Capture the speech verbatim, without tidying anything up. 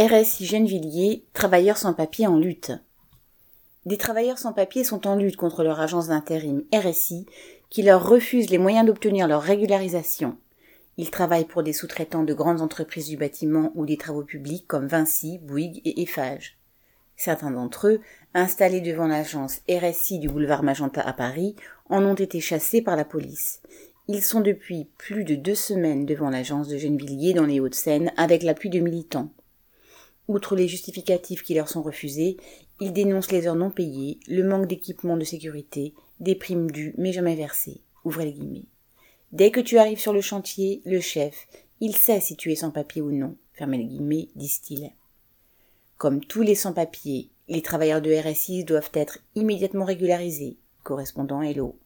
R S I Gennevilliers, travailleurs sans papiers en lutte. Des travailleurs sans papiers sont en lutte contre leur agence d'intérim R S I qui leur refuse les moyens d'obtenir leur régularisation. Ils travaillent pour des sous-traitants de grandes entreprises du bâtiment ou des travaux publics comme Vinci, Bouygues et Eiffage. Certains d'entre eux, installés devant l'agence R S I du boulevard Magenta à Paris, en ont été chassés par la police. Ils sont depuis plus de deux semaines devant l'agence de Gennevilliers dans les Hauts-de-Seine avec l'appui de militants. Outre les justificatifs qui leur sont refusés, ils dénoncent les heures non payées, le manque d'équipement de sécurité, des primes dues mais jamais versées. Ouvrez les guillemets. Dès que tu arrives sur le chantier, le chef, il sait si tu es sans papier ou non. Fermez les guillemets, disent-ils. Comme tous les sans-papiers, les travailleurs de R S I doivent être immédiatement régularisés. Correspondant Hello.